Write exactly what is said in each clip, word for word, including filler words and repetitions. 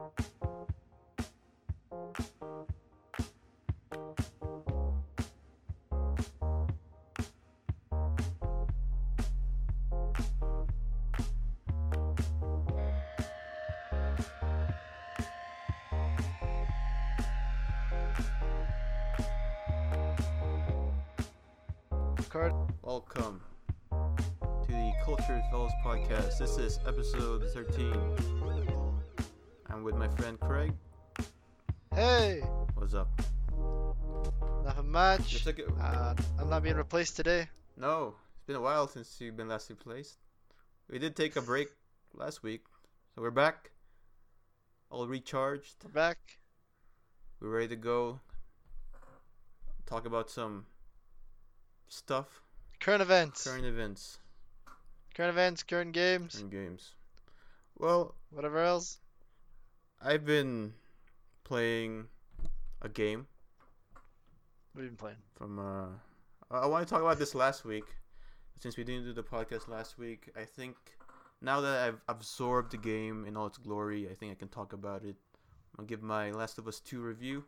Welcome to the Cultured Fellows Podcast. This is episode thirteen. I'm with my friend Craig. Hey! What's up? Nothing much. Like a... uh, I'm not being replaced today. No, it's been a while since you've been last replaced. We did take a break last week, so we're back. All recharged. We're back. We're ready to go. Talk about some stuff. Current events. Current events. Current events, current games. Current games. Well, whatever else. I've been playing a game. What have you been playing? From uh, I, I want to talk about this last week. Since we didn't do the podcast last week, I think now that I've absorbed the game in all its glory, I think I can talk about it. I'll give my Last of Us two review.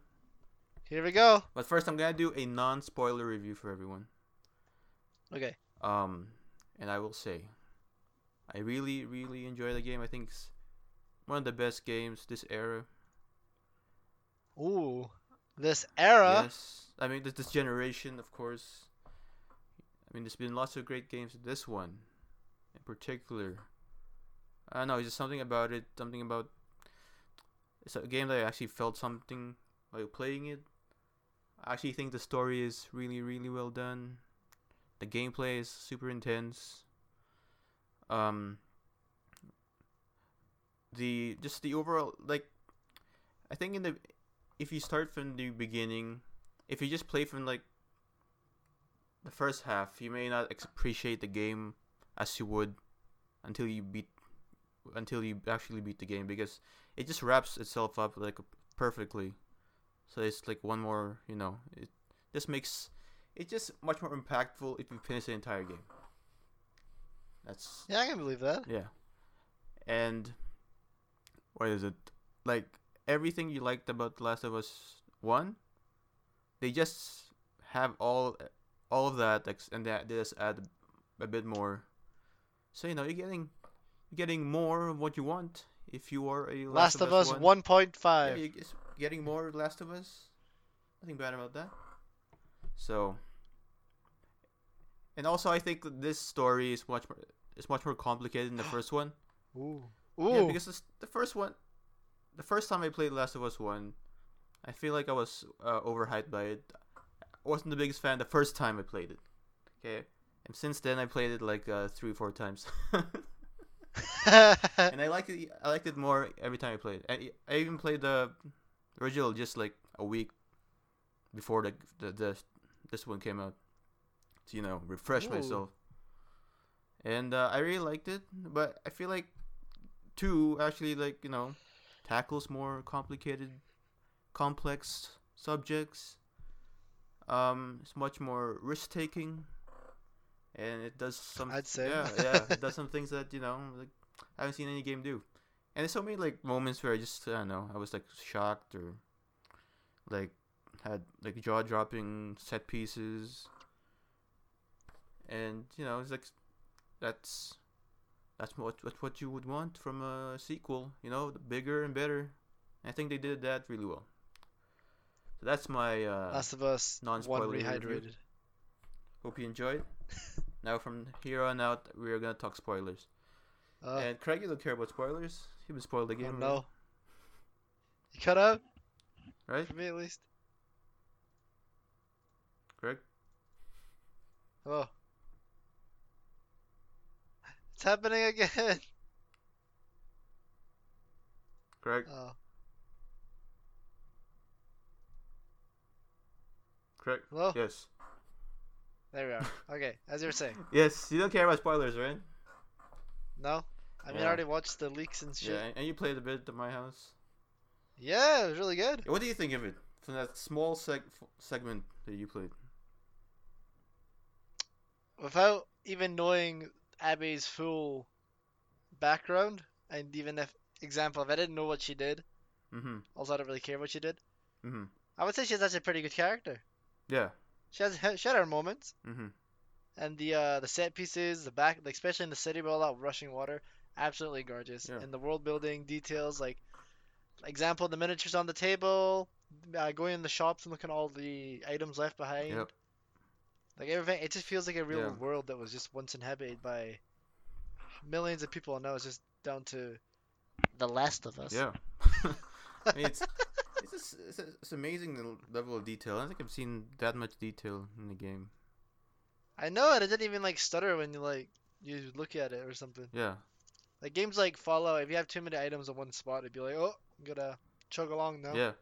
Here we go. But first, I'm going to do a non-spoiler review for everyone. Okay. Um, and I will say, I really, really enjoy the game. I think it's one of the best games this era. Ooh, this era? Yes. I mean, this, this generation, of course. I mean, there's been lots of great games. This one, in particular. I don't know, it's just something about it. Something about... It's a game that I actually felt something while playing it. I actually think the story is really, really well done. The gameplay is super intense. Um, the just the overall, like, I think in the if you start from the beginning, if you just play from like the first half, you may not appreciate the game as you would until you beat until you actually beat the game, because it just wraps itself up like perfectly. So it's like one more, you know, it just makes. It's just much more impactful if you finish the entire game. That's yeah, I can believe that. Yeah, and what is it like? Everything you liked about The Last of Us One, they just have all all of that, and they just add a bit more. So you know you're getting you're getting more of what you want if you are a Last, Last of Us One Point Five. Yeah, you're just getting more Last of Us. Nothing bad about that. So, and also I think this story is much more, it's much more complicated than the first one. Ooh. Ooh. Yeah, because this, the first one, the first time I played Last of Us one, I feel like I was uh, overhyped by it. I wasn't the biggest fan the first time I played it. Okay. And since then I played it like uh, three or four times. And I liked it, I liked it more every time I played it. I, I even played the original just like a week before the the, the this one came out, to, you know, refresh Ooh. myself. And uh, I really liked it, but I feel like two actually, like, you know, tackles more complicated, complex subjects. Um, it's much more risk-taking, and it does some... I'd say. Yeah, yeah, it does some things that, you know, like, I haven't seen any game do. And there's so many, like, moments where I just, I don't know, I was, like, shocked or, like, had like jaw-dropping set pieces, and you know it's like that's that's what that's what you would want from a sequel, you know, the bigger and better. And I think they did that really well. So that's my uh, Last of Us non-spoiler rehydrated. Review. Hope you enjoyed. Now from here on out, we are gonna talk spoilers. Uh, and Craig, you don't care about spoilers. He was spoiled again. No, right? You cut out, right? For me at least. Greg? Hello. It's happening again. Greg? Oh. Greg? Hello? Yes. There we are. Okay, as you were saying. Yes, you don't care about spoilers, right? No. I mean, yeah. I already watched the leaks and shit. Yeah, and you played a bit at my house. Yeah, it was really good. What do you think of it? From that small seg- segment that you played? Without even knowing Abby's full background, and even if example, if I didn't know what she did, Mm-hmm. Also, I don't really care what she did. Mm-hmm. I would say she's actually a pretty good character. Yeah. She has she had her moments. Mm-hmm. And the uh, the set pieces, the back, like, especially in the city with all that rushing water, absolutely gorgeous. Yeah. And the world building details, like, example, the miniatures on the table, uh, going in the shops and looking at all the items left behind. Yep. Like everything, it just feels like a real yeah. world that was just once inhabited by millions of people, and now it's just down to The Last of Us. Yeah. I mean, it's it's, just, it's it's amazing the level of detail. I don't think I've seen that much detail in the game. I know it. It didn't even like stutter when you like you look at it or something. Yeah. Like games like Fallout, if you have too many items in one spot, it'd be like, oh, I'm gonna chug along now. Yeah.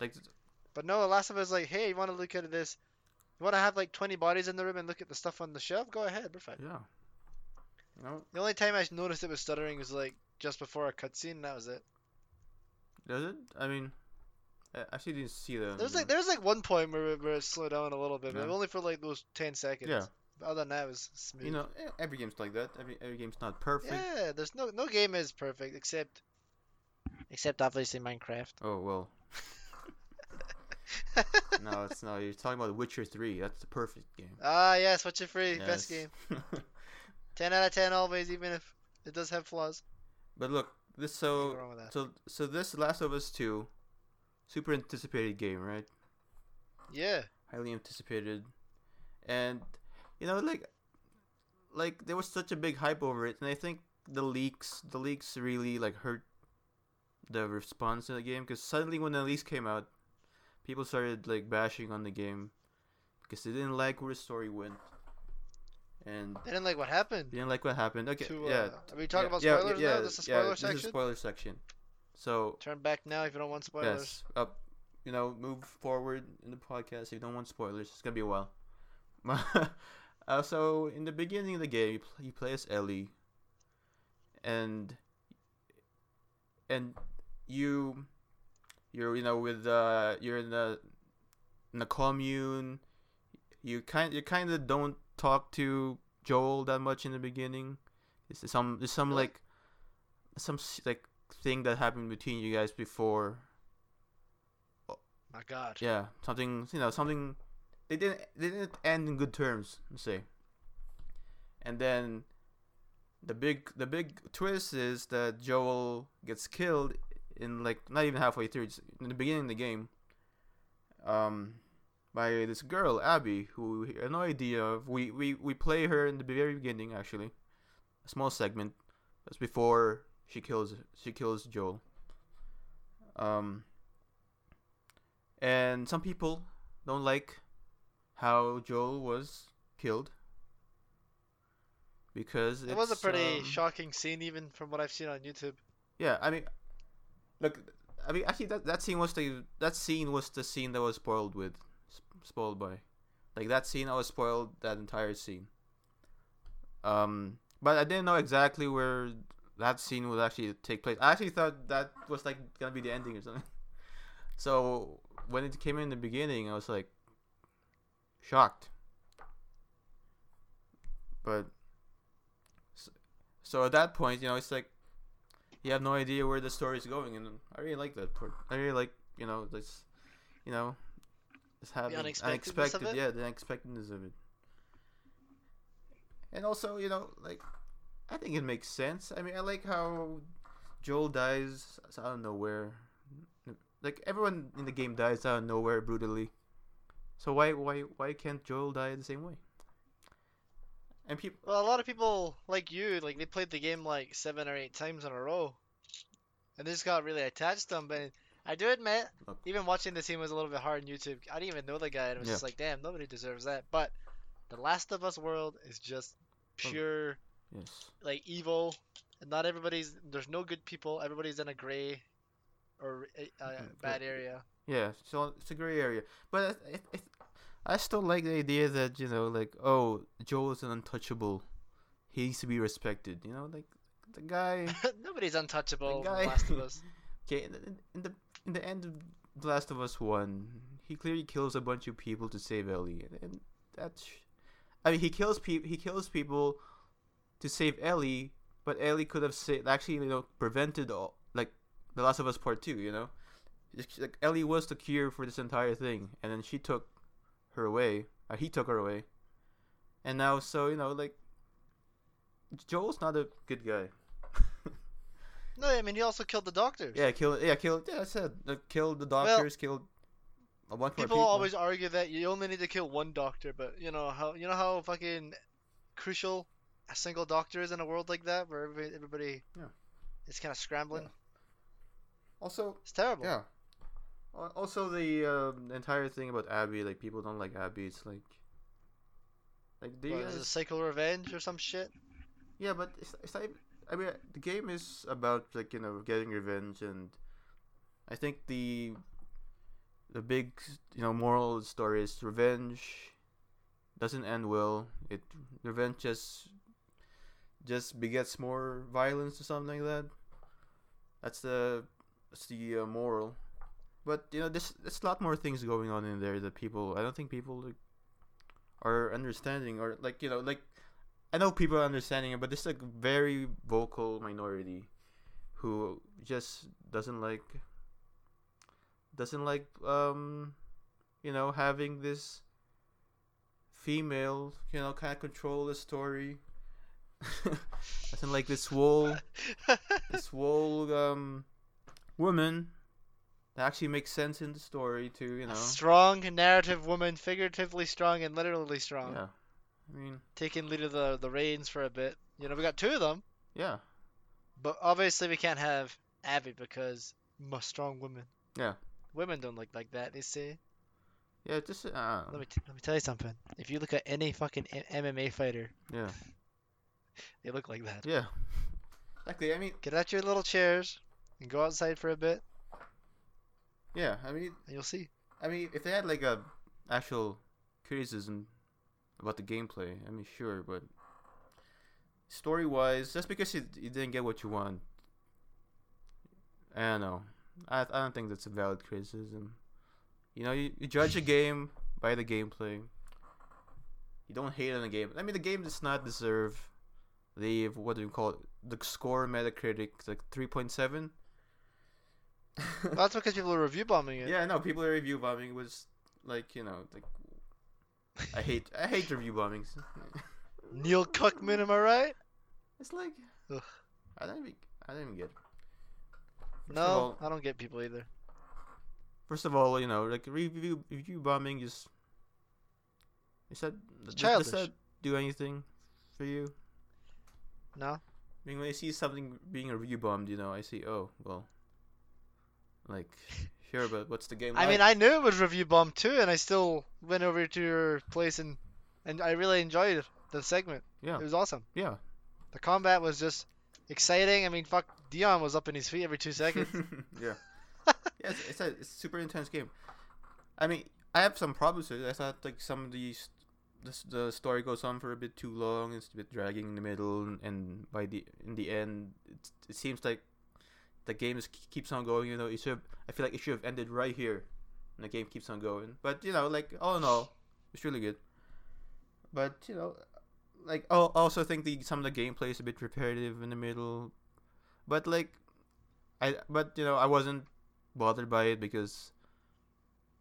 Like. But no, The Last of Us is like, hey, you want to look at this? You want to have like twenty bodies in the room and look at the stuff on the shelf? Go ahead, we're fine. Yeah. No. The only time I noticed it was stuttering was like just before a cutscene, and that was it. Does it? I mean, I actually didn't see that. There's like there's like one point where where it slowed down a little bit, yeah. but only for like those ten seconds. Yeah. Other than that, it was smooth. You know, every game's like that. Every every game's not perfect. Yeah, there's no no game is perfect except except obviously Minecraft. Oh well. No, it's not. You're talking about Witcher three. That's the perfect game. Ah yes, Witcher three, yes. Best game. ten out of ten always, even if it does have flaws. But look. This so so so this Last of Us two, super anticipated game, right? Yeah. Highly anticipated, and you know, like, like there was such a big hype over it, and I think the leaks, the leaks really like hurt the response in the game, because suddenly when the leaks came out, people started like bashing on the game because they didn't like where the story went. And they didn't like what happened. They didn't like what happened. Okay, to, uh, yeah. Are we talking yeah, about spoilers yeah, now? Yeah, this is a spoiler yeah, this section? This is a spoiler section. So turn back now if you don't want spoilers. Yes, up. You know, move forward in the podcast if you don't want spoilers. It's gonna be a while. uh, so in the beginning of the game, you play, you play as Ellie, and and you you're you know with uh you're in the in the commune. You kind you kind of don't. Talk to Joel that much in the beginning. Is there some there's some really? like some like thing that happened between you guys before. Oh, my God. Yeah, something you know something they didn't they didn't end in good terms. Let's say. And then the big the big twist is that Joel gets killed in like not even halfway through. It's in the beginning of the game. Um. By this girl, Abby, who we had no idea of. We, we, we play her in the very beginning, actually. A small segment. That's before she kills she kills Joel. Um. And some people don't like how Joel was killed. Because it's... It was a pretty um, shocking scene, even from what I've seen on YouTube. Yeah, I mean... Look, I mean, actually, that, that scene was the that scene was the scene that was spoiled with. Spoiled by, like that scene. I was spoiled that entire scene. Um, but I didn't know exactly where that scene would actually take place. I actually thought that was like gonna be the ending or something. So when it came in the beginning, I was like shocked. But so, so at that point, you know, it's like you have no idea where the story is going, and I really like that part. I really like, you know, this, you know. The unexpectedness unexpected, of it? Yeah, the unexpectedness of it. And also, you know, like, I think it makes sense. I mean, I like how Joel dies out of nowhere. Like, everyone in the game dies out of nowhere brutally. So why why, why can't Joel die the same way? And people... Well, a lot of people like you, like, they played the game, like, seven or eight times in a row. And they just got really attached to him, but... I do admit, even watching the scene was a little bit hard on YouTube. I didn't even know the guy, and it was yeah. just like, damn, nobody deserves that. But The Last of Us world is just pure, yes. like, evil. And not everybody's... There's no good people. Everybody's in a gray or uh, bad area. Yeah, so it's a gray area. But it, it, I still like the idea that, you know, like, oh, Joel is an untouchable. He needs to be respected. You know, like, the guy... Nobody's untouchable the guy... in The Last of Us. Okay, in the... In the end of The Last of Us one, he clearly kills a bunch of people to save Ellie, and that's, I mean, he kills people. He kills people to save Ellie, but Ellie could have saved, actually, you know, prevented all, like The Last of Us Part Two, you know, like Ellie was the cure for this entire thing, and then she took her away. Uh, he took her away, and now so you know like Joel's not a good guy. No, I mean he also killed the doctors. Yeah, killed. Yeah, killed. Yeah, I said uh, killed the doctors. Well, killed. A bunch people, people always argue that you only need to kill one doctor, but you know how you know how fucking crucial a single doctor is in a world like that where everybody, everybody yeah. is kind of scrambling. Yeah. Also, it's terrible. Yeah. Also, the um, entire thing about Abby, like people don't like Abby. It's like, like do what, you guys... is it cycle revenge or some shit? Yeah, but it's, it's like, I mean, the game is about like you know getting revenge, and I think the the big you know moral story is revenge doesn't end well. It revenge just just begets more violence or something like that. That's the that's the uh, moral. But you know, there's there's a lot more things going on in there that people I don't think people like, are understanding or like you know like I know people are understanding it, but there's like very vocal minority who just doesn't like doesn't like um you know having this female you know kind of control the story. Doesn't like this whole this whole um woman. That actually makes sense in the story too, you know. A strong narrative woman, figuratively strong and literally strong. Yeah, I mean, taking lead of the the reins for a bit. You know, we got two of them. Yeah. But obviously, we can't have Abby because my strong woman. Yeah. Women don't look like that. They see. Yeah, just uh. Let me t- let me tell you something. If you look at any fucking M- MMA fighter. Yeah. They look like that. Yeah. Exactly. I mean, get out your little chairs and go outside for a bit. Yeah, I mean... And you'll see. I mean, if they had, like, a actual criticism about the gameplay, I mean, sure, but... Story-wise, just because you, you didn't get what you want... I don't know. I, I don't think that's a valid criticism. You know, you, you judge a game by the gameplay. You don't hate on the game. I mean, the game does not deserve the... What do you call it? The score Metacritic, like, three point seven? Well, that's because people are review bombing it. Yeah, no, people are review bombing. It was like, you know, like I hate, I hate review bombings. Neil Cuckman, am I right? It's like, ugh. I don't, even, I don't even get. First no, all, I don't get people either. First of all, you know, like review review bombing is. Is that it's childish? Does that do anything for you? No. I mean, when I see something being review bombed, you know, I see, oh well. Like, sure, but what's the game like? I mean, I knew it was review bomb too, and I still went over to your place, and, and I really enjoyed the segment. Yeah. It was awesome. Yeah. The combat was just exciting. I mean, fuck, Dion was up in his feet every two seconds. Yeah. Yeah, it's, it's, a, it's a super intense game. I mean, I have some problems with it. I thought, like, some of these, the, the story goes on for a bit too long. It's a bit dragging in the middle, and, and by the in the end, it, it seems like the game is, keeps on going, you know. It should have, I feel like it should have ended right here, and the game keeps on going. But you know, like all in all, it's really good. But you know, like I also think the some of the gameplay is a bit repetitive in the middle. But like, I but you know I wasn't bothered by it because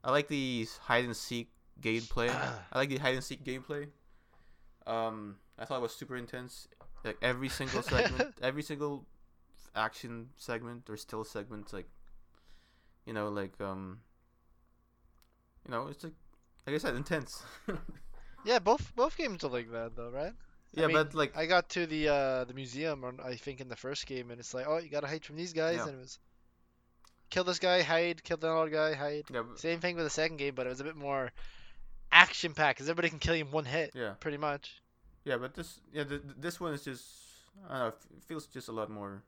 I like the hide and seek gameplay. I like the hide and seek gameplay. Um, I thought it was super intense. Like every single segment, every single. action segment or still segments, like you know like um you know it's like like I said, intense. Yeah, both both games are like that though, right? Yeah, I mean, but like I got to the uh the museum or I think in the first game, and it's like, oh, you gotta hide from these guys. Yeah. And it was kill this guy, hide, kill that other guy, hide. Yeah, but... same thing with the second game, but it was a bit more action packed because everybody can kill you in one hit. Yeah, pretty much. Yeah, but this yeah th- this one is just I don't know, it feels just a lot more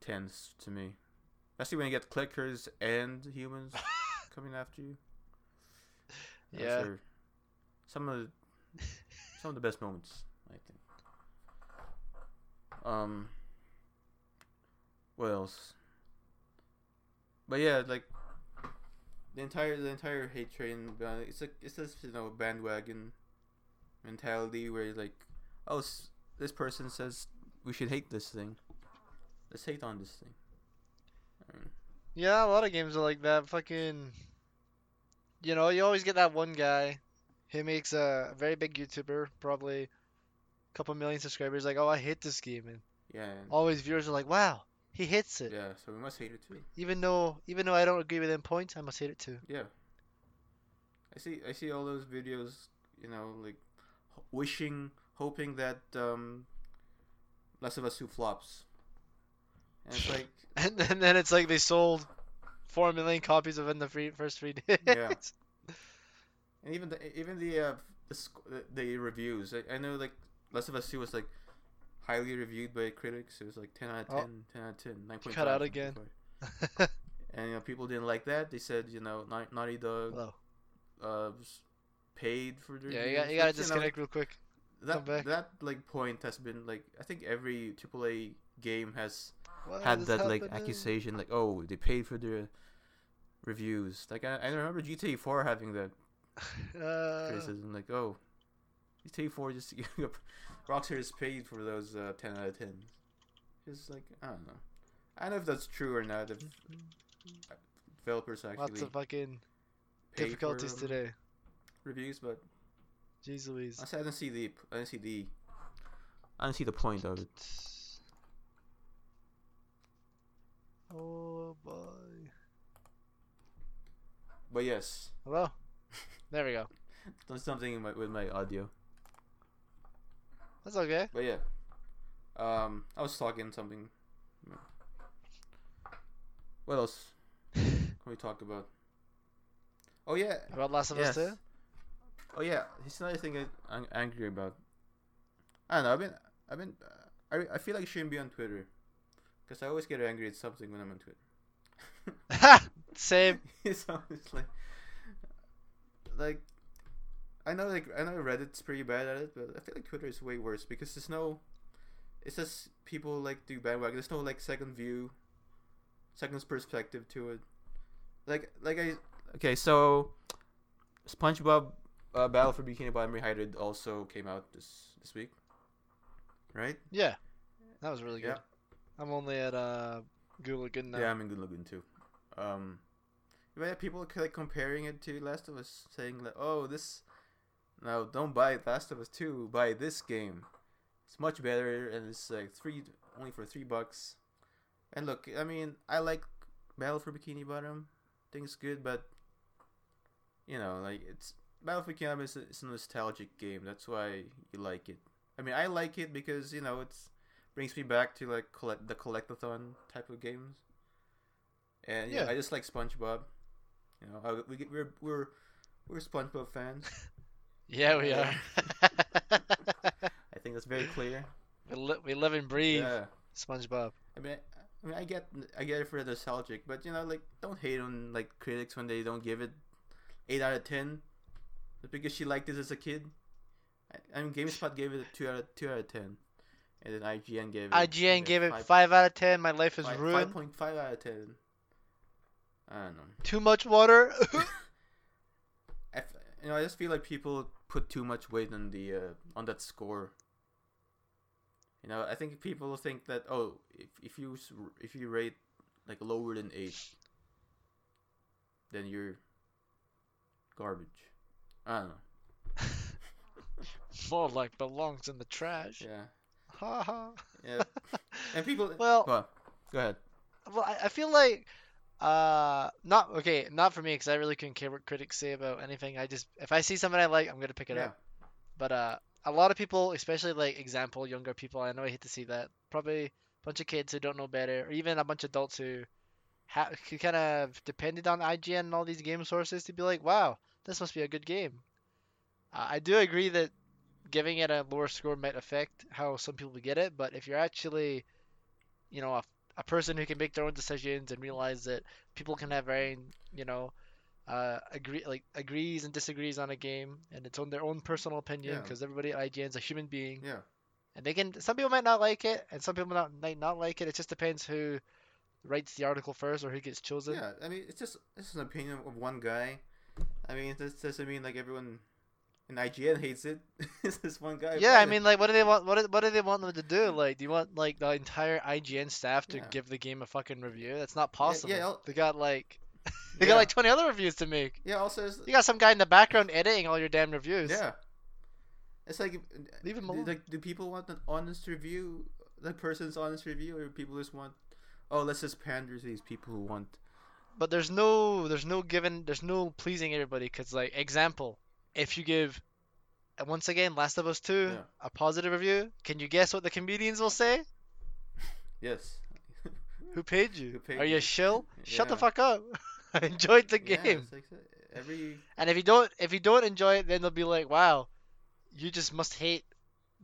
tense to me, especially when you get clickers and humans coming after you. Yeah, some of the, some of the best moments, I think. Um, what else? But yeah, like the entire the entire hate train. It's like it's this you know bandwagon mentality where you're like, oh, this person says we should hate this thing. Let's hate on this thing. I mean, Yeah, a lot of games are like that. Fucking, you know, you always get that one guy. He makes a very big YouTuber, probably a couple million subscribers. Like, oh, I hate this game, and yeah, always viewers are like, wow, he hits it. Yeah, so we must hate it too. Even though, even though I don't agree with him points, I must hate it too. Yeah. I see. I see all those videos. You know, like wishing, hoping that um, Last of Us two flops. And it's like, and, then, and then it's like they sold four million copies within the free, first three days. Yeah. And even the even the uh, the, the reviews. I, I know, like Last of Us two was like highly reviewed by critics. It was like ten out of ten, oh, ten out of ten, nine point five. Cut out again. And you know, people didn't like that. They said, you know, Na- Naughty Dog Hello. uh paid for their. Yeah, you got you gotta disconnect you know, real quick. That that like point has been like I think every triple A game has. What had that happening? Like accusation, like, oh, they paid for their reviews. Like I, I remember G T A four having that uh, criticism, like, oh, G T A four just Rockstar is paid for those uh, ten out of ten. Just like I don't know, I don't know if that's true or not. If developers actually lots of fucking difficulties today. Reviews, but jeez Louise, I didn't see the, I didn't see the, I didn't see the point of it. Oh boy. But yes. Hello. There we go. Done something in my, with my audio. That's okay. But yeah. Um, I was talking something. What else can we talk about? Oh yeah. About Last of Us two? Oh yeah. It's another thing I'm angry about. I don't know. I've been. I've been. Uh, I I feel like I shouldn't be on Twitter. Because I always get angry at something when I'm on Twitter. Same. It's honestly like I know, like I know Reddit's pretty bad at it, but I feel like Twitter is way worse because there's no. It's just people like do bandwagon. There's no like second view, second perspective to it. Like like I okay so, SpongeBob uh, Battle for Bikini Bottom Rehydrated also came out this this week, right? Yeah, that was really good. Yeah. I'm only at uh, Good Lagoon now. Yeah, I'm in Good Lagoon too. Um, you might have people like comparing it to Last of Us, saying like, "Oh, this now don't buy Last of Us two, buy this game. It's much better, and it's like three only for three bucks." And look, I mean, I like Battle for Bikini Bottom. I think it's good, but you know, like it's Battle for Bikini Bottom is a, it's a nostalgic game. That's why you like it. I mean, I like it because you know it's. Brings me back to like collect the collectathon type of games, and yeah, yeah. I just like SpongeBob. You know, I, we get, we're we're we're SpongeBob fans. Yeah, we yeah. are. I think that's very clear. We, li- we live and breathe yeah. SpongeBob. I mean, I, I mean, I get I get it for the nostalgic, but you know, like don't hate on like critics when they don't give it eight out of ten, but because she liked this as a kid. I, I mean, GameSpot gave it a two out of two out of ten. And then I G N gave it. I G N gave it five out of ten. My life is five, ruined. Five point five out of ten. I don't know. Too much water. I, you know, I just feel like people put too much weight on the uh, on that score. You know, I think people think that oh, if if you if you rate like lower than eight, then you're garbage. I don't know. More like belongs in the trash. Yeah. Ha ha. Yeah. And people. Well, well, go ahead. Well, I, I feel like, uh, not okay, not for me because I really couldn't care what critics say about anything. I just if I see something I like, I'm gonna pick it yeah. up. But uh, a lot of people, especially like example younger people, I know I hate to see that. Probably a bunch of kids who don't know better, or even a bunch of adults who, ha- who kind of depended on I G N and all these game sources to be like, wow, this must be a good game. Uh, I do agree that. Giving it a lower score might affect how some people get it, but if you're actually, you know, a, a person who can make their own decisions and realize that people can have varying, you know, uh, agree like agrees and disagrees on a game, and it's on their own personal opinion because yeah. everybody at I G N is a human being. Yeah. And they can. Some people might not like it, and some people not, might not like it. It just depends who writes the article first or who gets chosen. Yeah, I mean, it's just it's an opinion of one guy. I mean, this doesn't mean like everyone. and I G N hates it. It's this one guy. Yeah, I mean, it. like, what do they want? What do, what do they want them to do? Like, do you want like the entire I G N staff to yeah. give the game a fucking review? That's not possible. Yeah, yeah, they got like, they yeah. got like twenty other reviews to make. Yeah, also it's... you got some guy in the background editing all your damn reviews. Yeah, it's like, leave him alone. Like, do people want an honest review? The person's honest review, or people just want, oh, let's just pander to these people who want. But there's no, there's no given, there's no pleasing everybody. Because, like, example, if you give, once again, Last of Us two, yeah. a positive review, can you guess what the comedians will say? Yes. Who paid you? Who paid Are you a shill? Yeah. Shut the fuck up. I enjoyed the game. Yeah, it's like every... And if you don't, if you don't enjoy it, then they'll be like, wow, you just must hate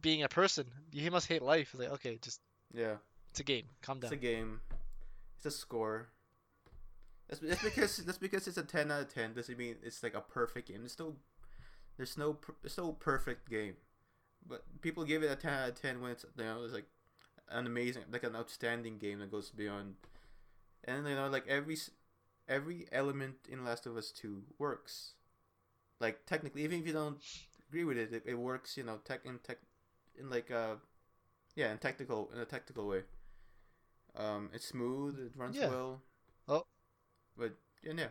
being a person. You must hate life. It's like, okay, just... Yeah. It's a game. Calm down. It's a game. It's a score. That's, that's because that's because it's a ten out of ten doesn't mean it's like a perfect game. It's no, there's no, it's no perfect game, but people give it a ten out of ten when it's, you know, it's like an amazing, like an outstanding game that goes beyond, and you know, like every every element in Last of Us two works, like technically, even if you don't agree with it, it, it works. You know, tech in tech, in like uh, yeah, in technical in a technical way. Um, it's smooth. It runs yeah. well. Oh. But yeah, yeah,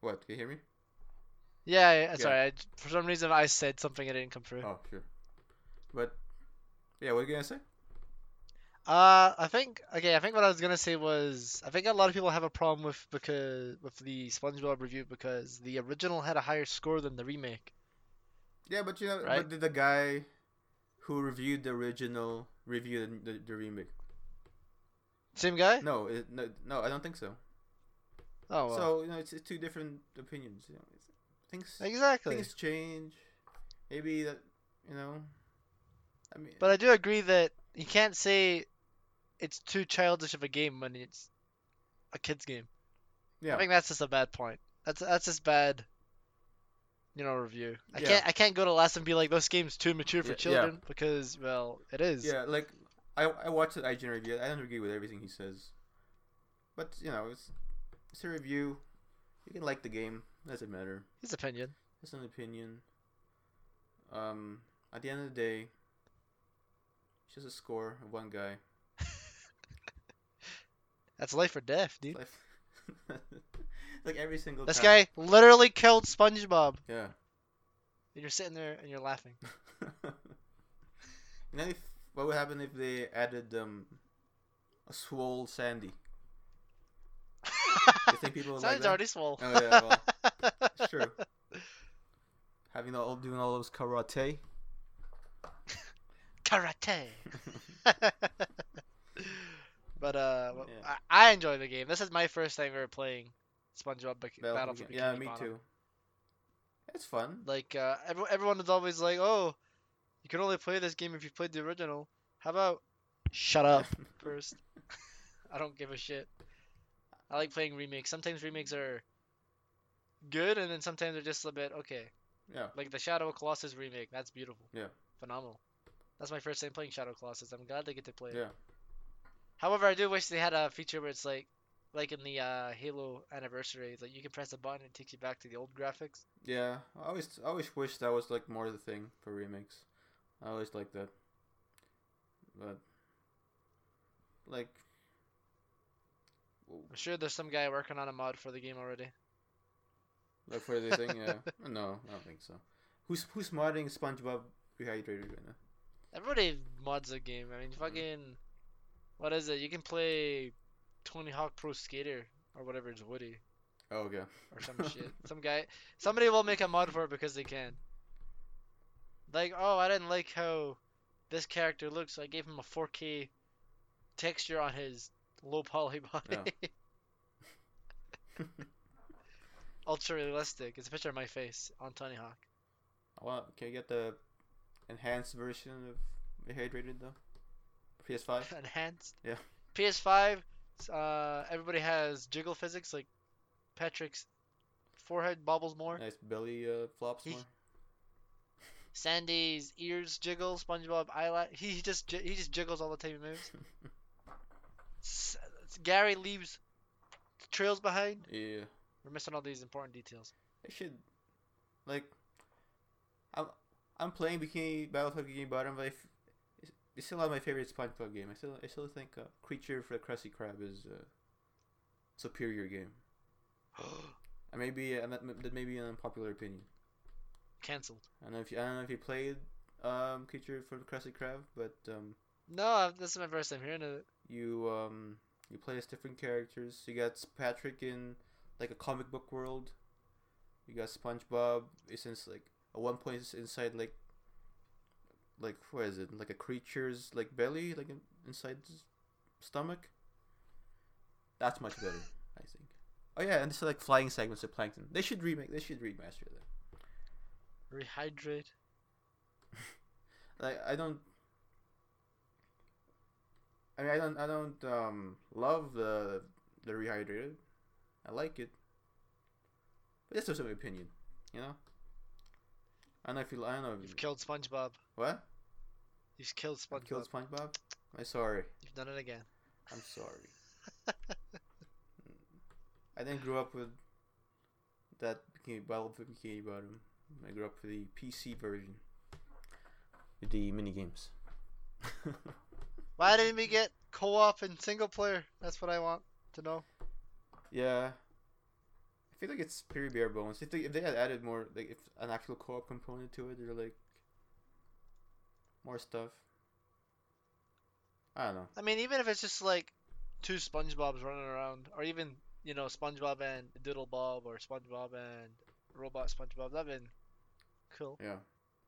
what? Can you hear me? Yeah, yeah, yeah. Sorry. I, for some reason, I said something and it didn't come through. Oh, sure. But yeah, what were you gonna say? Uh, I think okay. I think what I was gonna say was I think a lot of people have a problem with because with the SpongeBob review because the original had a higher score than the remake. Yeah, but you know, right? But did the guy who reviewed the original review the, the, the remake? Same guy? No, it, no, no. I don't think so. Oh, well. So, you know, it's, it's two different opinions. You know, things exactly things change. Maybe that, you know. I mean, but I do agree that you can't say it's too childish of a game when it's a kid's game. Yeah, I think that's just a bad point. That's that's just bad. You know, review. I yeah. can't I can't go to last and be like this game's too mature for yeah, children yeah. because well it is. Yeah, like I I watched the I G N review. I don't agree with everything he says, but you know it's. It's a review. You can like the game. Doesn't matter. His opinion. It's an opinion. Um, at the end of the day, it's just a score of one guy. That's life or death, dude. Life. Like every single this time. This guy literally killed SpongeBob. Yeah. And you're sitting there and you're laughing. You know if, what would happen if they added um, a swole Sandy? You think people would like that? Already swole. Oh yeah, well, it's true. Having all doing all those karate. Karate. But uh, yeah. I, I enjoy the game. This is my first time ever playing SpongeBob Battle, Battle for Bikini Bottom. Yeah, me too. It's fun. Like uh, every, everyone is always like, "Oh, you can only play this game if you played the original." How about shut up first? I don't give a shit. I like playing remakes. Sometimes remakes are good, and then sometimes they're just a bit okay. Yeah. Like the Shadow of Colossus remake. That's beautiful. Yeah. Phenomenal. That's my first time playing Shadow of Colossus. I'm glad they get to play it. Yeah. However, I do wish they had a feature where it's like, like in the uh, Halo anniversary, it's like you can press a button and it takes you back to the old graphics. Yeah. I always, I always wish that was like more of the thing for remakes. I always liked that. But, like. I'm sure there's some guy working on a mod for the game already. Like for the thing, yeah. No, I don't think so. Who's who's modding SpongeBob Rehydrated right now? Everybody mods a game. I mean, fucking, what is it? You can play Tony Hawk Pro Skater or whatever it's Woody. Oh, okay. Or some shit. Some guy, somebody will make a mod for it because they can. Like, oh, I didn't like how this character looks, so I gave him a four K texture on his. Low poly body. Yeah. Ultra realistic. It's a picture of my face on Tony Hawk. Well, can you get the enhanced version of Rehydrated though? P S five? Enhanced? Yeah. P S five, uh, everybody has jiggle physics, like Patrick's forehead bobbles more. Nice belly uh, flops he... more. Sandy's ears jiggle, SpongeBob eyelash. He, he just he just jiggles all the time he moves. Gary leaves trails behind. Yeah, we're missing all these important details. They should, like, I'm I'm playing Bikini Battle for Bikini Bottom, but I f- it's still not my favorite SpongeBob game. I still I still think uh, Creature for the Krusty Krab is a superior game. And maybe uh, that may be an unpopular opinion. Cancelled. I don't know if you, I don't know if you played um, Creature for the Krusty Krab, but um, no, this is my first time hearing it. You um you play as different characters. You got Patrick in like a comic book world. You got SpongeBob. It's in, like at one point it's inside like like what is it? Like a creature's like belly, like in, inside his stomach. That's much better, I think. Oh yeah, and it's like flying segments of plankton. They should remake. They should remaster that. Rehydrate. Like I don't. I mean, I don't. I don't um, love the the rehydrated. I like it. But that's just my opinion, you know. I don't know if you. I don't know. If You've you... killed SpongeBob. What? You've killed SpongeBob. I killed SpongeBob. I'm sorry. You've done it again. I'm sorry. I didn't grow up with that Bikini Battle for Bikini Bottom. I grew up with the P C version, with the mini games. Why didn't we get co-op and single player? That's what I want to know. Yeah, I feel like it's pretty bare bones. If they if they had added more, like if an actual co-op component to it, they're like more stuff. I don't know. I mean, even if it's just like two SpongeBobs running around, or even, you know, SpongeBob and DoodleBob, or SpongeBob and Robot SpongeBob. That'd been cool. Yeah.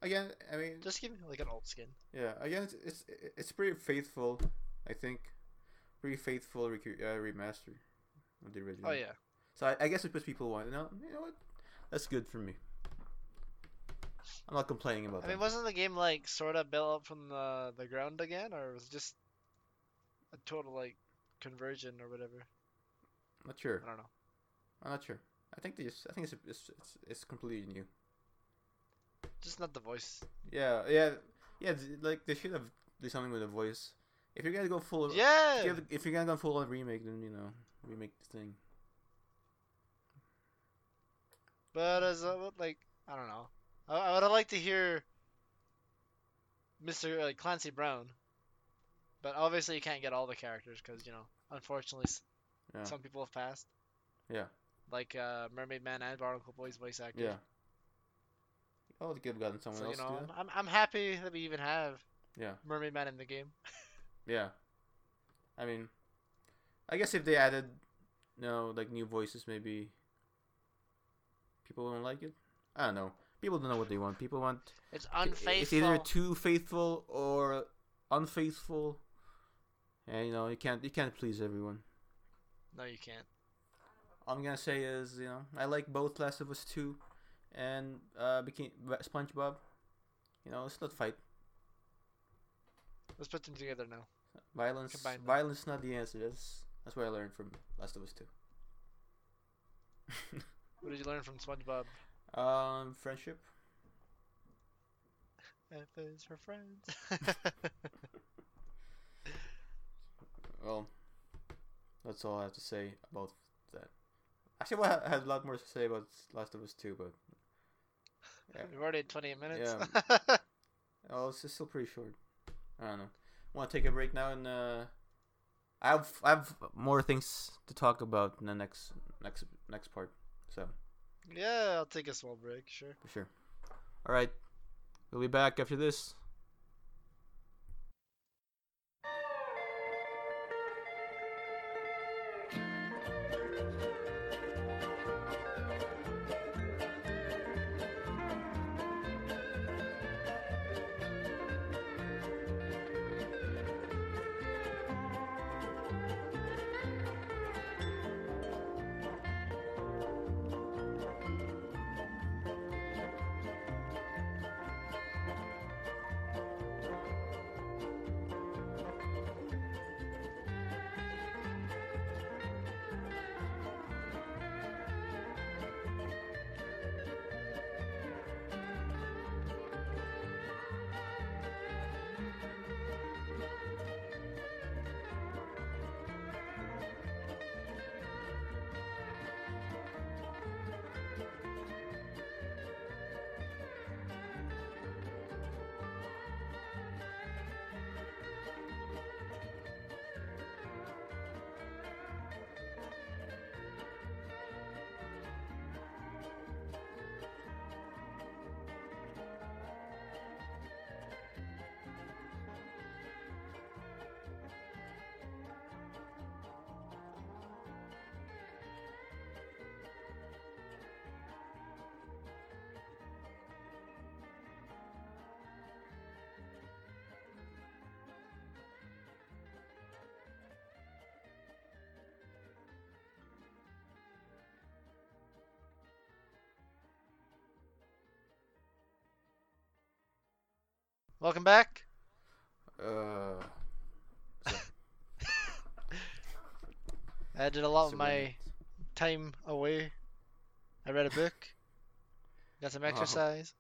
Again, I mean, just give me like an alt skin. Yeah. Again, it's it's it's pretty faithful, I think. Pretty faithful rec- uh, remaster of the original. Oh yeah. So I, I guess it's what people want. You know, you know what? That's good for me. I'm not complaining about I that. I mean, wasn't the game like sort of built up from the the ground again, or was it just a total like conversion or whatever? Not sure. I don't know. I'm not sure. I think they just. I think it's it's it's, it's completely new. Just not the voice. Yeah, yeah, yeah. Like they should have done something with the voice. If you're gonna go full, yeah. If, you have, if you're gonna go full on remake, then you know remake the thing. But as a, like I don't know, I, I would have liked to hear Mister like Clancy Brown, but obviously you can't get all the characters because you know unfortunately yeah. some people have passed. Yeah. Like uh, Mermaid Man and Barnacle Boy's voice actor. Yeah. I would have gotten someone so, else you know, to do that. I'm, I'm happy that we even have yeah. Mermaid Man in the game. Yeah. I mean, I guess if they added, you know, like new voices, maybe people wouldn't like it. I don't know. People don't know what they want. People want... It's unfaithful. It's either too faithful or unfaithful. And, you know, you can't you can't please everyone. No, you can't. All I'm gonna say is, you know, I like both Last of Us two and uh, Bikini SpongeBob. You know, let's not fight. Let's put them together now. Violence, Combine violence, is not the answer. That's that's what I learned from Last of Us two. What did you learn from SpongeBob? Um, friendship. F is for friends. Well, that's all I have to say about that. Actually, well, I had a lot more to say about Last of Us two, but yeah. We've already had twenty-eight minutes. Yeah. Oh, it's still pretty short. I don't know. Want to take a break now, and uh, I have I have more things to talk about in the next next next part. So yeah, I'll take a small break. Sure. Sure. All right, we'll be back after this. Welcome back. Uh. So. I did a lot so of my we... time away. I read a book. Got some exercise.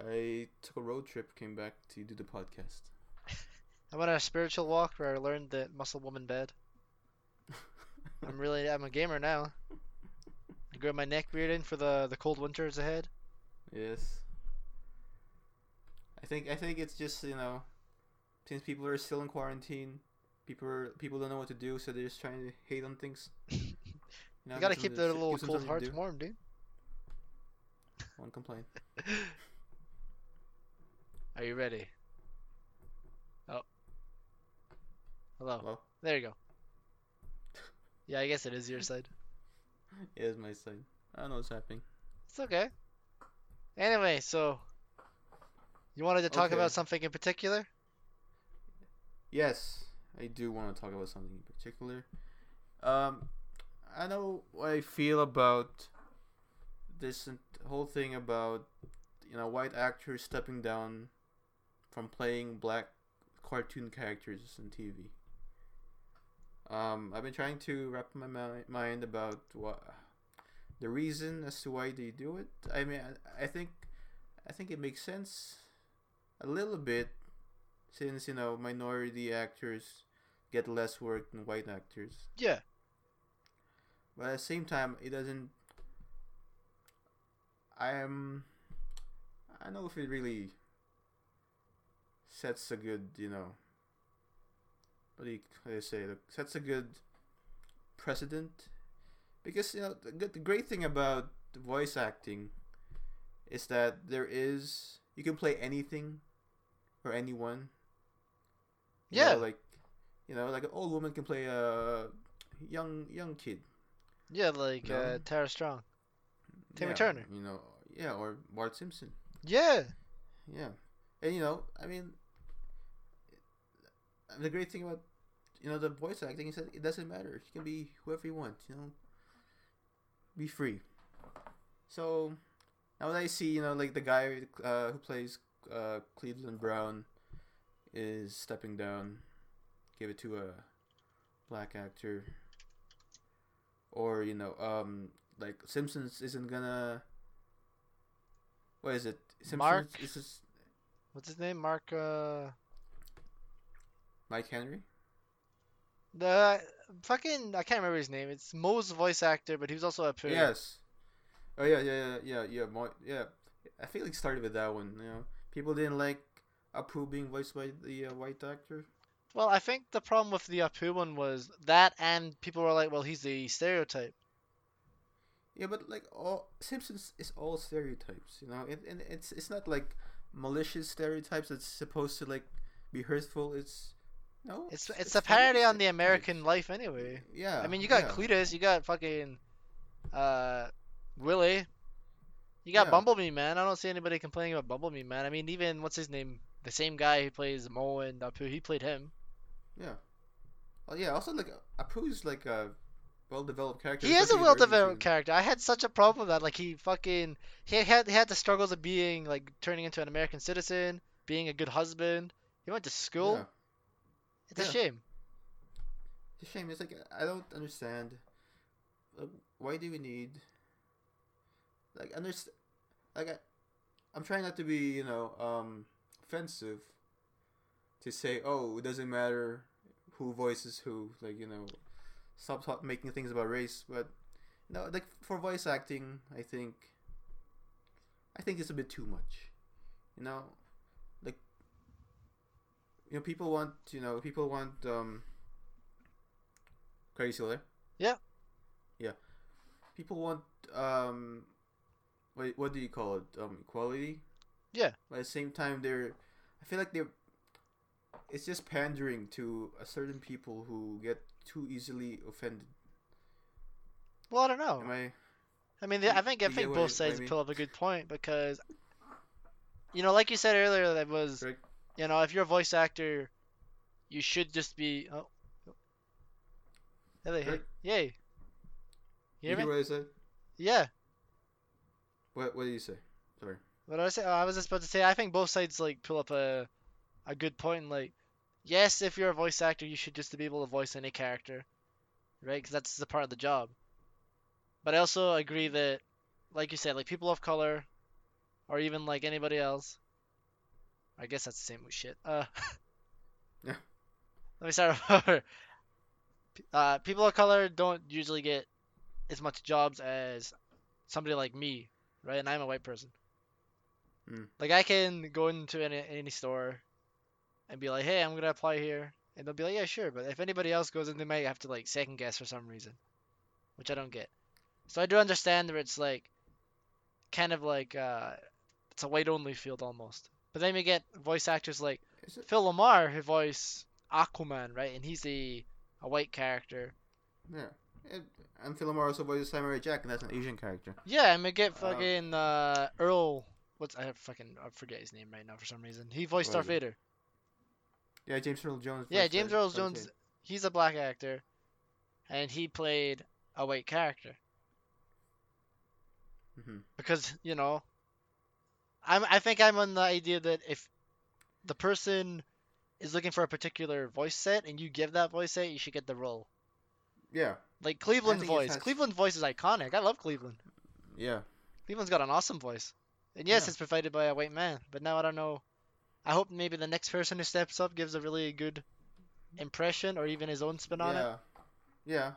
Uh, I took a road trip. Came back to do the podcast. I went on a spiritual walk where I learned that muscle woman bad. I'm really. I'm a gamer now. I grew my neck beard in for the the cold winters ahead. Yes. I think I think it's just, you know, since people are still in quarantine, people are, people don't know what to do, so they're just trying to hate on things. You know, you gotta keep their little cold hearts warm, dude. One complaint. Are you ready? Oh. Hello. Hello. There you go. Yeah, I guess it is your side. It is my side. I don't know what's happening. It's okay. Anyway, so. You wanted to talk okay. about something in particular? Yes, I do want to talk about something in particular. Um, I know what I feel about this whole thing about, you know, white actors stepping down from playing black cartoon characters in T V. Um, I've been trying to wrap my mi- mind about what the reason as to why they do it. I mean, I, I think, I think it makes sense. A little bit, since, you know, minority actors get less work than white actors. Yeah. But at the same time, it doesn't. I am. I don't know if it really sets a good, you know. What do you, what do you say? It sets a good precedent, because, you know, the, good, the great thing about voice acting is that there is you can play anything. Or anyone. Yeah. You know, like, you know, like an old woman can play a young young kid. Yeah, like, you know? uh, Tara Strong. Timmy yeah, Turner. You know, yeah, or Bart Simpson. Yeah. Yeah. And, you know, I mean, the great thing about, you know, the voice acting is that it doesn't matter. You can be whoever you want, you know. Be free. So, now that I see, you know, like the guy uh, who plays... Uh, Cleveland Brown is stepping down. Give it to a black actor, or, you know, um, like Simpsons isn't gonna. What is it? Simpsons, Mark. Is this... What's his name? Mark. Uh... Mike Henry. The fucking I can't remember his name. It's Moe's voice actor, but he was also a. Player. Yes. Oh yeah, yeah, yeah, yeah, yeah. Mo- yeah. I feel like it started with that one. You know. People didn't like Apu being voiced by the uh, white actor. Well, I think the problem with the Apu one was that, and people were like, well, he's the stereotype. Yeah, but, like, all Simpsons is all stereotypes, you know? It, and it's it's not, like, malicious stereotypes that's supposed to, like, be hurtful. It's, no. It's it's, it's a parody on the American life anyway. Yeah. I mean, you got yeah. Cletus, you got fucking uh, Willie. You got yeah. Bumblebee Man. I don't see anybody complaining about Bumblebee Man. I mean, even, what's his name? The same guy who plays Moe and Apu, he played him. Yeah. Oh, yeah, also, like, Apu's, like, a well-developed character. He is a well-developed character. I had such a problem with that. Like, he fucking... He had, he had the struggles of being, like, turning into an American citizen, being a good husband. He went to school. Yeah. It's yeah. a shame. It's a shame. It's like, I don't understand. Like, why do we need... Like, understand, like I, I'm trying not to be, you know, um, offensive. To say, oh, it doesn't matter who voices who. Like, you know, stop talk- making things about race. But no, like for voice acting, I think, I think it's a bit too much. You know, like, you know, people want, you know, people want. Um, Craig, you still there? Yeah. Yeah. People want. Um, Wait, what do you call it? Um, equality? Yeah. But at the same time, they're... I feel like they're... It's just pandering to a certain people who get too easily offended. Well, I don't know. Am I... I mean, I think I think both sides I mean? pull up a good point because... You know, like you said earlier, that was... Right. You know, if you're a voice actor, you should just be... Oh. Ellie, right. Hey. Yay. You hear you me? Hear what I said? Yeah. What What did you say? Sorry. What did I say? Oh, I was just about to say, I think both sides, like, pull up a a good point, and, like, yes, if you're a voice actor, you should just be able to voice any character, right? Because that's the part of the job. But I also agree that, like you said, like, people of color, or even, like, anybody else. I guess that's the same with shit. Uh, yeah. Let me start over. Uh, people of color don't usually get as much jobs as somebody like me, right? And I'm a white person. Mm. Like, I can go into any, any store and be like, hey, I'm going to apply here. And they'll be like, yeah, sure. But if anybody else goes in, they might have to, like, second guess for some reason, which I don't get. So I do understand that it's, like, kind of like, uh, it's a white-only field almost. But then we get voice actors like it... Phil Lamar, who voiced Aquaman, right? And he's a, a white character. Yeah. It, and Phil Lamar also voices Samurai Jack, and that's an Asian character. Yeah, and we get fucking um, uh, Earl... What's... I fucking... I forget his name right now for some reason. He voiced Darth Vader. Yeah, James Earl Jones. Yeah, James Earl Jones. He's a black actor, and he played a white character. Mm-hmm. Because, you know... I'm, I think I'm on the idea that if the person is looking for a particular voice set and you give that voice set, you should get the role. Yeah. Like Cleveland's voice. Has... Cleveland's voice is iconic. I love Cleveland. Yeah. Cleveland's got an awesome voice. And yes, yeah. It's provided by a white man. But now I don't know. I hope maybe the next person who steps up gives a really good impression or even his own spin on yeah. it. Yeah. Yeah.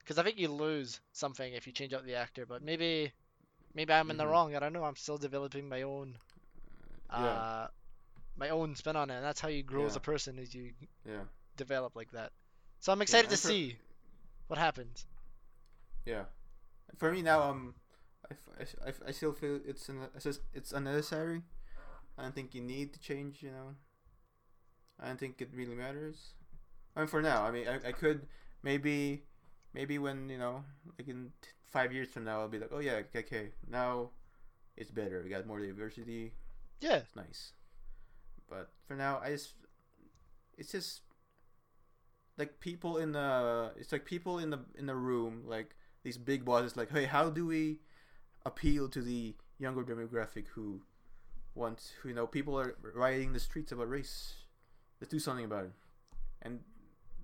Because I think you lose something if you change up the actor. But maybe... Maybe I'm in the mm-hmm. wrong. I don't know. I'm still developing my own, uh, yeah. my own spin on it. And that's how you grow yeah. as a person, is you yeah. develop like that. So I'm excited yeah, to for... see what happens. Yeah, for me now, um, I, I, I still feel it's an, it's unnecessary. I don't think you need to change. You know, I don't think it really matters. I mean, for now, I mean, I, I could maybe maybe when, you know, I can. T- Five years from now, I'll be like, oh yeah, okay, now it's better. We got more diversity. Yeah, it's nice. But for now, I just, it's just like people in the, it's like people in the in the room, like these big bosses, like, hey, how do we appeal to the younger demographic who wants, who, you know, people are rioting the streets about race. Let's do something about it, and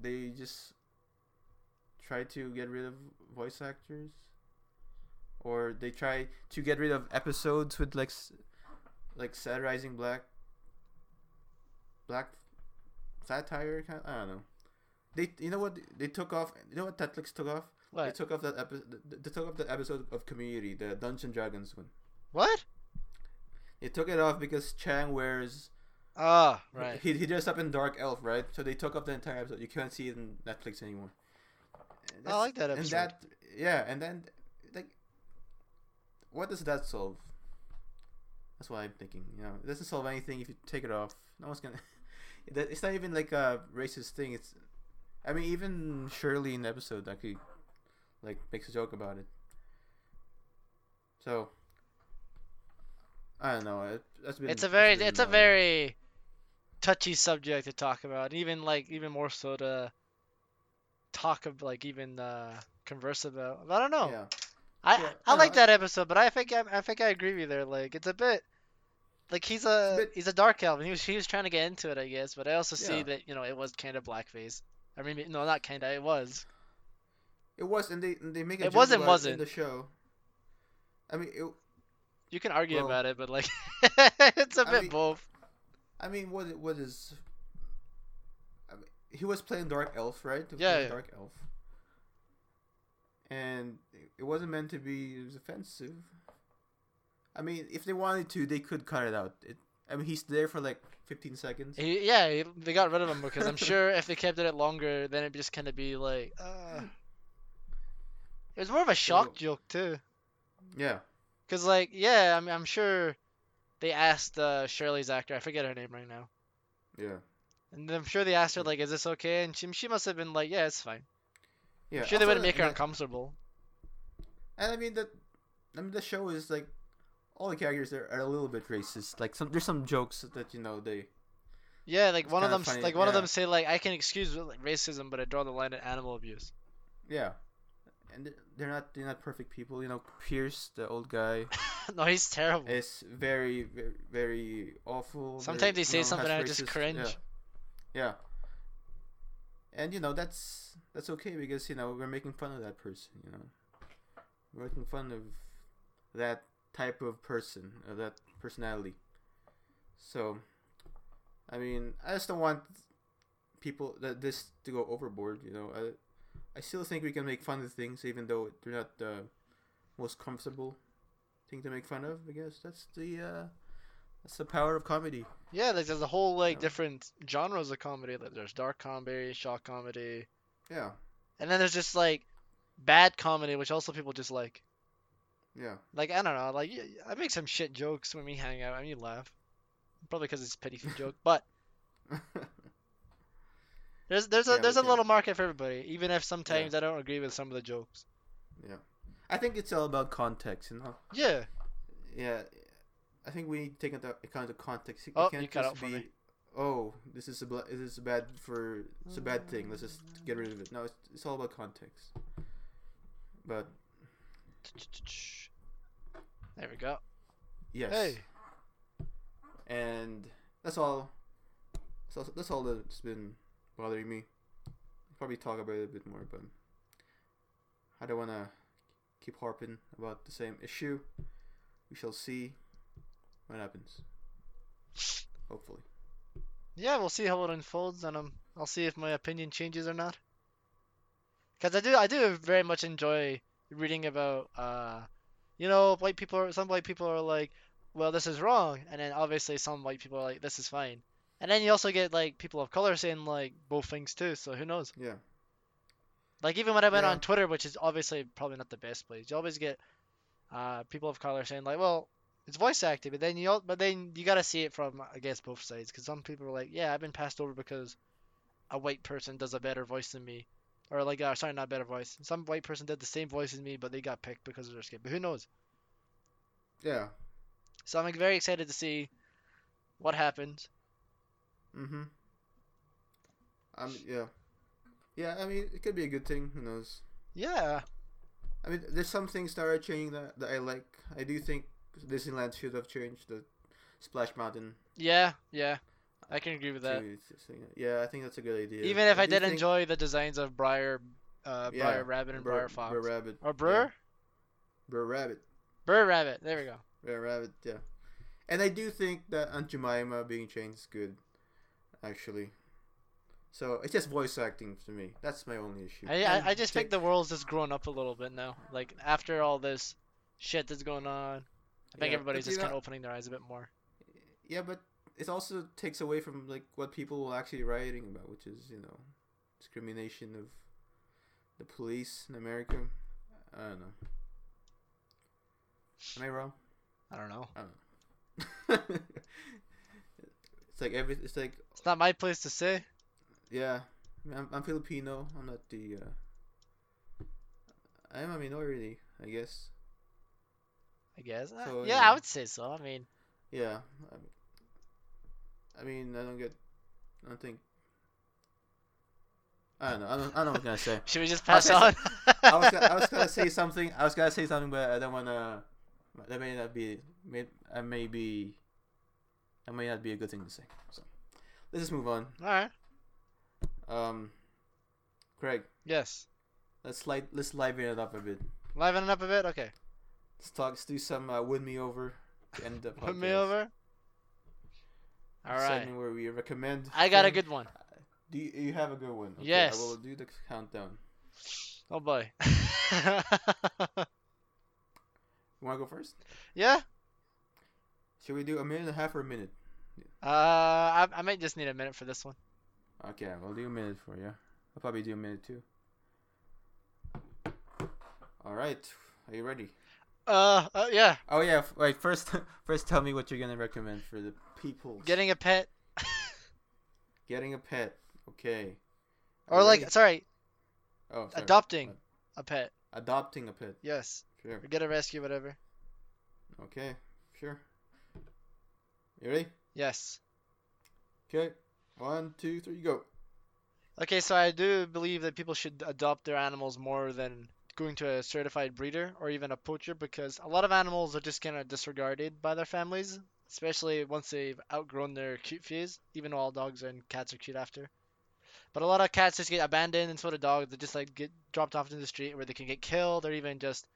they just try to get rid of voice actors. Or they try to get rid of episodes with like, like satirizing black, black satire kind. Of, I don't know. They, you know what they took off? You know what Netflix took off? What? They took off that episode. They took off that episode of Community, the Dungeons and Dragons one. What? They took it off because Chang wears. Ah, oh, right. He he dressed up in Dark Elf, right? So they took off the entire episode. You can't see it in Netflix anymore. That's, I like that episode. And that, yeah, and then like, what does that solve? That's what I'm thinking. You know, it doesn't solve anything if you take it off. No one's gonna. It's not even like a racist thing. It's, I mean, even Shirley in the episode actually, like, makes a joke about it. So, I don't know. It, that's been. It's a very, it's a very touchy subject to talk about. Even like, even more so to. Talk of like even uh, converse about. I don't know. Yeah. I yeah. I, I like know. that episode, but I think I, I think I agree with you there. Like it's a bit like he's a, a bit... he's a dark elf, and he was he was trying to get into it, I guess. But I also yeah. see that, you know, it was kind of blackface. I mean, no, not kind of. It was. It was, and they and they make a it wasn't wasn't in the show. I mean, it... you can argue well, about it, but like it's a I bit mean, both. I mean, what what is. He was playing Dark Elf, right? He was yeah, yeah. Dark Elf. And it wasn't meant to be. It was offensive. I mean, if they wanted to, they could cut it out. It, I mean, he's there for like fifteen seconds. He, yeah, he, they got rid of him because I'm sure if they kept it longer, then it'd just kind of be like. Uh... It was more of a shock yeah. joke too. Yeah. Cause like, yeah, I mean, I'm sure they asked uh, Shirley's actor. I forget her name right now. Yeah. And I'm sure they asked her, like, is this okay? And she she must have been like, yeah, it's fine. Yeah, I'm sure they wouldn't make her uncomfortable. And I mean, the, I mean, the show is, like, all the characters are, are a little bit racist. Like, some there's some jokes that, you know, they... Yeah, like, one of them funny, like one yeah. of them say, like, I can excuse racism, but I draw the line at animal abuse. Yeah. And they're not they're not perfect people. You know, Pierce, the old guy... No, he's terrible. It's very, very, very awful. Sometimes very, they say you know, something and I just cringe. Yeah. yeah. And, you know, that's that's okay because, you know, we're making fun of that person, you know. We're making fun of that type of person, of that personality. So, I mean, I just don't want people, that this to go overboard, you know. I I still think we can make fun of things even though they're not the uh, most comfortable thing to make fun of. I guess that's the uh, that's the power of comedy. Yeah, like there's a whole like you know? different genres of comedy. Like there's dark comedy, shock comedy. Yeah. And then there's just like bad comedy, which also people just like. Yeah. Like I don't know. Like I make some shit jokes when we hang out. I mean, you laugh. Probably because it's a petty joke, but. There's there's a yeah, there's a little market for everybody, even if sometimes yeah. I don't agree with some of the jokes. Yeah, I think it's all about context, you know. Yeah. Yeah, I think we need to take into account the context. It oh, can't you cut out for be, me. Oh, this is a bl- this is bad for it's a bad thing. Let's just get rid of it. No, it's it's all about context. But. There we go. Yes. Hey. And that's all. So that's, that's all that's been. Bothering me. I'll probably talk about it a bit more, but I don't want to keep harping about the same issue. We shall see what happens. Hopefully. Yeah, we'll see how it unfolds, and um, I'll see if my opinion changes or not. Because I do, I do very much enjoy reading about, uh, you know, white people. Are, some white people are like, "Well, this is wrong," and then obviously some white people are like, "This is fine." And then you also get, like, people of color saying, like, both things, too, so who knows? Yeah. Like, even when I went yeah. on Twitter, which is obviously probably not the best place, you always get uh, people of color saying, like, well, it's voice acting, but then you but then you got to see it from, I guess, both sides, because some people are like, yeah, I've been passed over because a white person does a better voice than me. Or, like, uh, sorry, not a better voice. Some white person did the same voice as me, but they got picked because of their skin. But who knows? Yeah. So I'm like, very excited to see what happens. Mm-hmm. Um, yeah. Yeah, I mean, it could be a good thing. Who knows? Yeah. I mean, there's some things that are changing that, that I like. I do think Disneyland should have changed the Splash Mountain. Yeah, yeah. I can agree with that. Yeah, I think that's a good idea. Even if I, I did think... enjoy the designs of Briar, uh, Briar yeah, Rabbit and Br- Briar Fox. Briar Rabbit. Or Brr? Yeah. Briar Rabbit. Briar Rabbit, there we go. Briar Rabbit, yeah. And I do think that Aunt Jemima being changed is good. Actually, so it's just voice acting for me. That's my only issue. I I, I just think the world's just grown up a little bit now. Like after all this shit that's going on, I think yeah, everybody's just kind of opening their eyes a bit more. Yeah, but it also takes away from like what people were actually writing about, which is you know discrimination of the police in America. I don't know. Am I wrong? I don't know. I don't know. It's like every. It's like. It's not my place to say. Yeah, I mean, I'm, I'm Filipino. I'm not the. Uh, I am a minority, I guess. I guess. So, uh, yeah, I, I would say so. I mean. Yeah, I, I mean, I don't get. I don't think. I don't know. I don't. I don't know what I'm gonna say. Should we just pass I on? I was. Gonna, I was gonna say something. I was gonna say something, but I don't wanna. That may not be. May, I may be. That may not be a good thing to say. So, let's just move on. All right. Um, Craig. Yes. Let's light. Let's liven it up a bit. Liven it up a bit. Okay. Let's talk. Let's do some uh, win me over. To end the podcast. Win me over. All right. Segment where we recommend. I got things. A good one. Do you, you have a good one? Okay, yes. I will do the countdown. Oh boy. You want to go first? Yeah. Should we do a minute and a half or a minute? Uh, I I might just need a minute for this one. Okay, we'll do a minute for you. I'll probably do a minute too. All right, are you ready? Uh, uh yeah. Oh yeah. Wait, first, first tell me what you're gonna recommend for the people. Getting a pet. Getting a pet. Okay. Or like, ready? sorry. Oh. Sorry. Adopting uh, a pet. Adopting a pet. Yes. Sure. Or get a rescue, whatever. Okay. Sure. You ready? Yes. Okay. One, two, three, go. Okay, so I do believe that people should adopt their animals more than going to a certified breeder or even a poacher, because a lot of animals are just kind of disregarded by their families, especially once they've outgrown their cute phase. Even all dogs and cats are cute after. But a lot of cats just get abandoned, and so do dogs. They just like get dropped off into the street where they can get killed, or even just,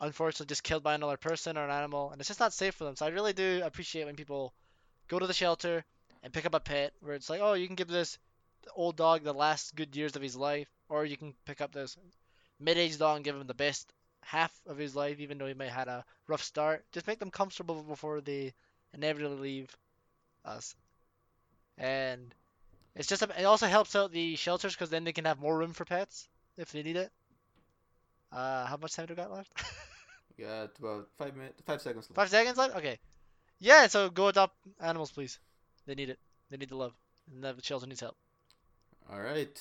unfortunately, just killed by another person or an animal. And it's just not safe for them. So I really do appreciate when people go to the shelter and pick up a pet, where it's like, oh, you can give this old dog the last good years of his life, or you can pick up this mid-aged dog and give him the best half of his life, even though he may have had a rough start. Just make them comfortable before they inevitably leave us. And it's just a, it also helps out the shelters, because then they can have more room for pets if they need it. Uh, how much time do we got left? We got about five minutes, five seconds left. Five seconds left? Okay. Yeah, so go adopt animals, please. They need it. They need the love. And the shelter needs help. All right.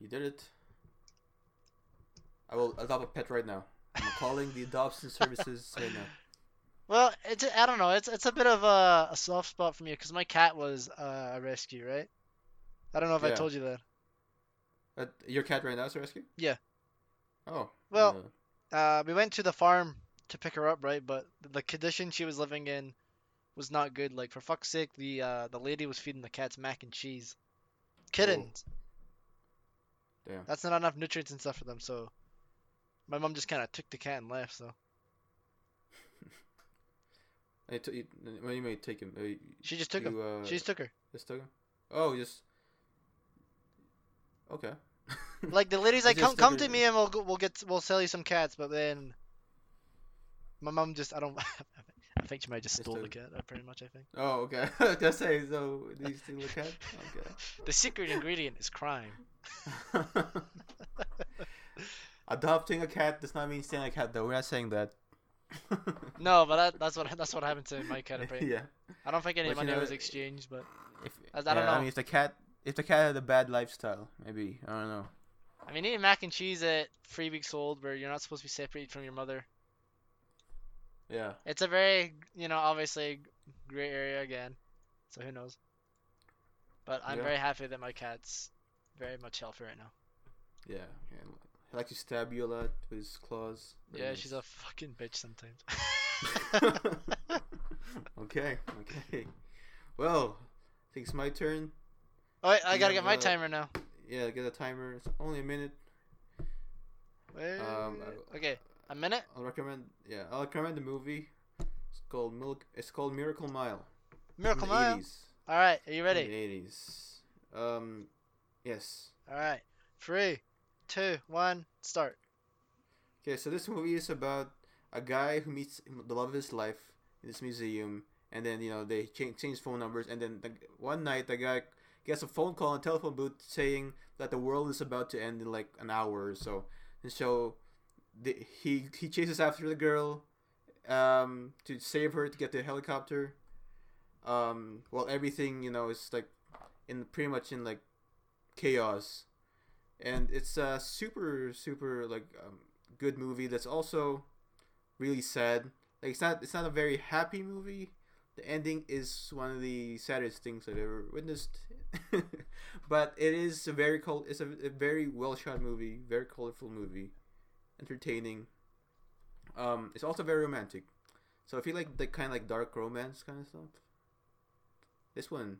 You did it. I will adopt a pet right now. I'm calling the adoption services right now. Well, it's I don't know. It's it's a bit of a, a soft spot for me, because my cat was uh, a rescue, right? I don't know if yeah. I told you that. Uh, your cat right now is a rescue? Yeah. Oh. Well, uh... Uh, we went to the farm to pick her up, right? But the condition she was living in was not good. Like, for fuck's sake, the uh, the lady was feeding the cats mac and cheese. Kittens. Oh. Damn. That's not enough nutrients and stuff for them, so my mom just kind of took the cat and left, so. I t- you, what do you mean take him? You, she just took you, him. Uh, she just took her. Just took him? Oh, just... Okay. Like, the lady's like, come come her... to me and we'll we'll get we'll sell you some cats, but then my mom just, I don't... I think she might have just stole just the cat, pretty much, I think. Oh, okay. I was gonna say, so did you steal the cat? Okay. The secret ingredient is crime. Adopting a cat does not mean stealing a cat, though. We're not saying that. No, but that, that's what that's what happened to my cat. Yeah. I don't think any but money you know, was exchanged, but if, I, I don't yeah, know. I mean, if the cat if the cat had a bad lifestyle, maybe I don't know. I mean, eating mac and cheese at three weeks old, where you're not supposed to be separated from your mother. Yeah. It's a very you know obviously gray area again, so who knows. But I'm yeah. very happy that my cat's very much healthy right now. Yeah. yeah. I like to stab you a lot with his claws. Very yeah, nice. She's a fucking bitch sometimes. okay, okay. Well, I think it's my turn. Oh, wait, I you gotta have, get my uh, timer now. Yeah, get a timer. It's only a minute. Wait. Um, I, okay, a minute. I'll recommend. Yeah, I'll recommend the movie. It's called Milk. It's called Miracle Mile. Miracle Mile. eighties. All right, are you ready? In the eighties. Um, yes. All right. Three. Two, one, start. Okay, so this movie is about a guy who meets the love of his life in this museum, and then you know they change, change phone numbers, and then the, one night the guy gets a phone call in a telephone booth saying that the world is about to end in like an hour or so, and so the, he he chases after the girl um, to save her to get the helicopter, um, while everything you know is like in pretty much in like chaos. And it's a super, super like um, good movie that's also really sad. Like it's not, it's not a very happy movie. The ending is one of the saddest things I've ever witnessed. But it is a very col- It's a, a very well shot movie, very colorful movie, entertaining. Um, it's also very romantic. So if you like the kind of like dark romance kind of stuff, this one.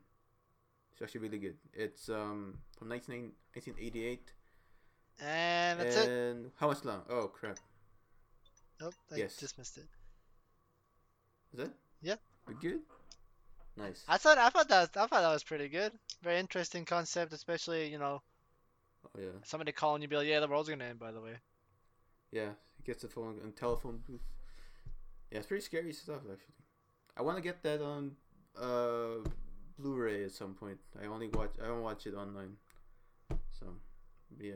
It's actually really good. It's um from nineteen eighty-eight. And that's and it. And how much long? Oh, crap. Nope, I yes. just missed it. Is it? Yeah. We're good? Nice. I thought I thought that I thought that was pretty good. Very interesting concept, especially, you know. Oh yeah. Somebody calling you be like, yeah, the world's gonna end, by the way. Yeah, he gets the phone and telephone booth. Yeah, it's pretty scary stuff actually. I wanna get that on uh Blu-ray at some point. I only watch. I don't watch it online. So, yeah.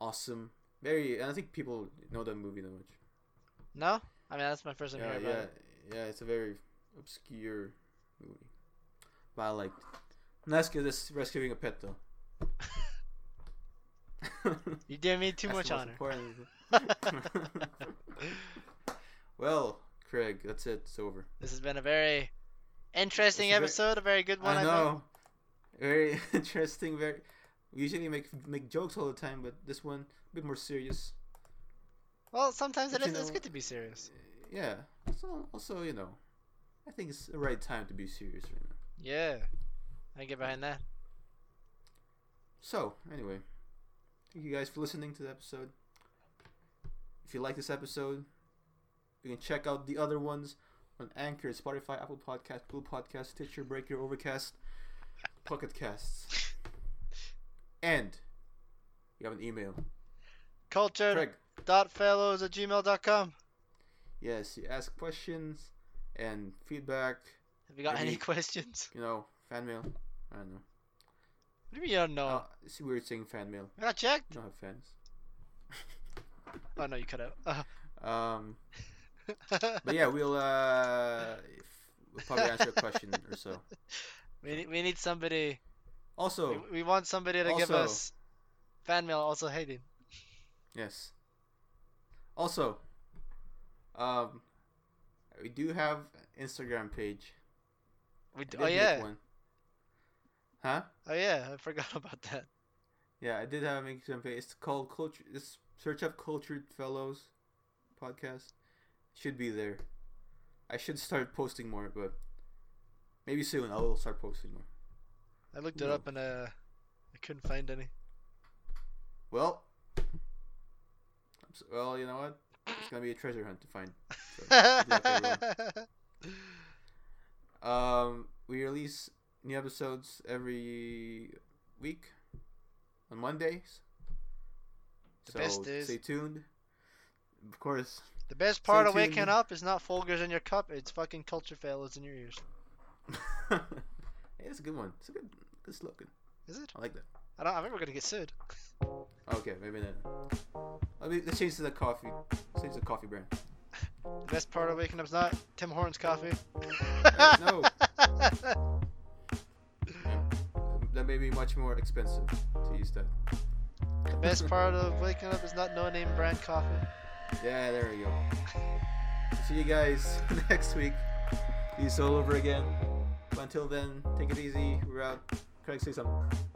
Awesome. Very. I don't think people know that movie that much. No, I mean that's my first time yeah, hearing yeah, about it. Yeah, it's a very obscure movie, but I liked it. I'm not good at rescuing a pet though. You did me too that's much the honor. Important. Well, Craig, that's it. It's over. This has been a very interesting a episode, very, a very good one. I know, I think. Very interesting, very We usually make make jokes all the time, but this one a bit more serious. Well, sometimes but, it is. Know, it's good to be serious. Yeah. So also, you know, I think it's the right time to be serious right now. Yeah, I get behind that. So anyway, thank you guys for listening to the episode. If you like this episode, you can check out the other ones on Anchor, Spotify, Apple Podcasts, Google Podcasts, Stitcher, Breaker, Overcast, Pocket Casts. And you have an email. cultured dot fellows at gmail dot com. Yes, you ask questions and feedback. Have you got maybe, any questions? You know, fan mail. I don't know. What do you mean you don't know? Uh, it's weird saying fan mail. You're not checked? I don't have fans. Oh, no, you cut out. Uh. Um, but yeah, we'll, uh, we'll probably answer a question or so. We need, we need somebody. Also. We, we want somebody to also, give us fan mail also hating. Yes. Also, um, we do have an Instagram page. We do, oh, yeah. One. Huh? Oh, yeah. I forgot about that. Yeah, I did have an Instagram page. It's called Culture. It's search up Cultured Fellows Podcast. Should be there. I should start posting more, but maybe soon I'll start posting more. I looked Who it knows? up and uh, I couldn't find any. Well, well, you know what? It's gonna be a treasure hunt to find. So, um, we release new episodes every week on Mondays. The so best is... stay tuned. Of course. The best part of waking up is not Folgers in your cup; it's fucking Culture Fellows in your ears. Hey, that's a good one. It's a good, good slogan. Is it? I like that. I don't. I think we're gonna get sued. Okay, maybe not. Let's change to the coffee. Let's change to the coffee brand. The best part of waking up is not Tim Hortons coffee. uh, no. That may be much more expensive to use that. The best part of waking up is not no-name brand coffee. Yeah, there we go. See you guys next week. It's all over again. But until then, take it easy. We're out. Craig, say something.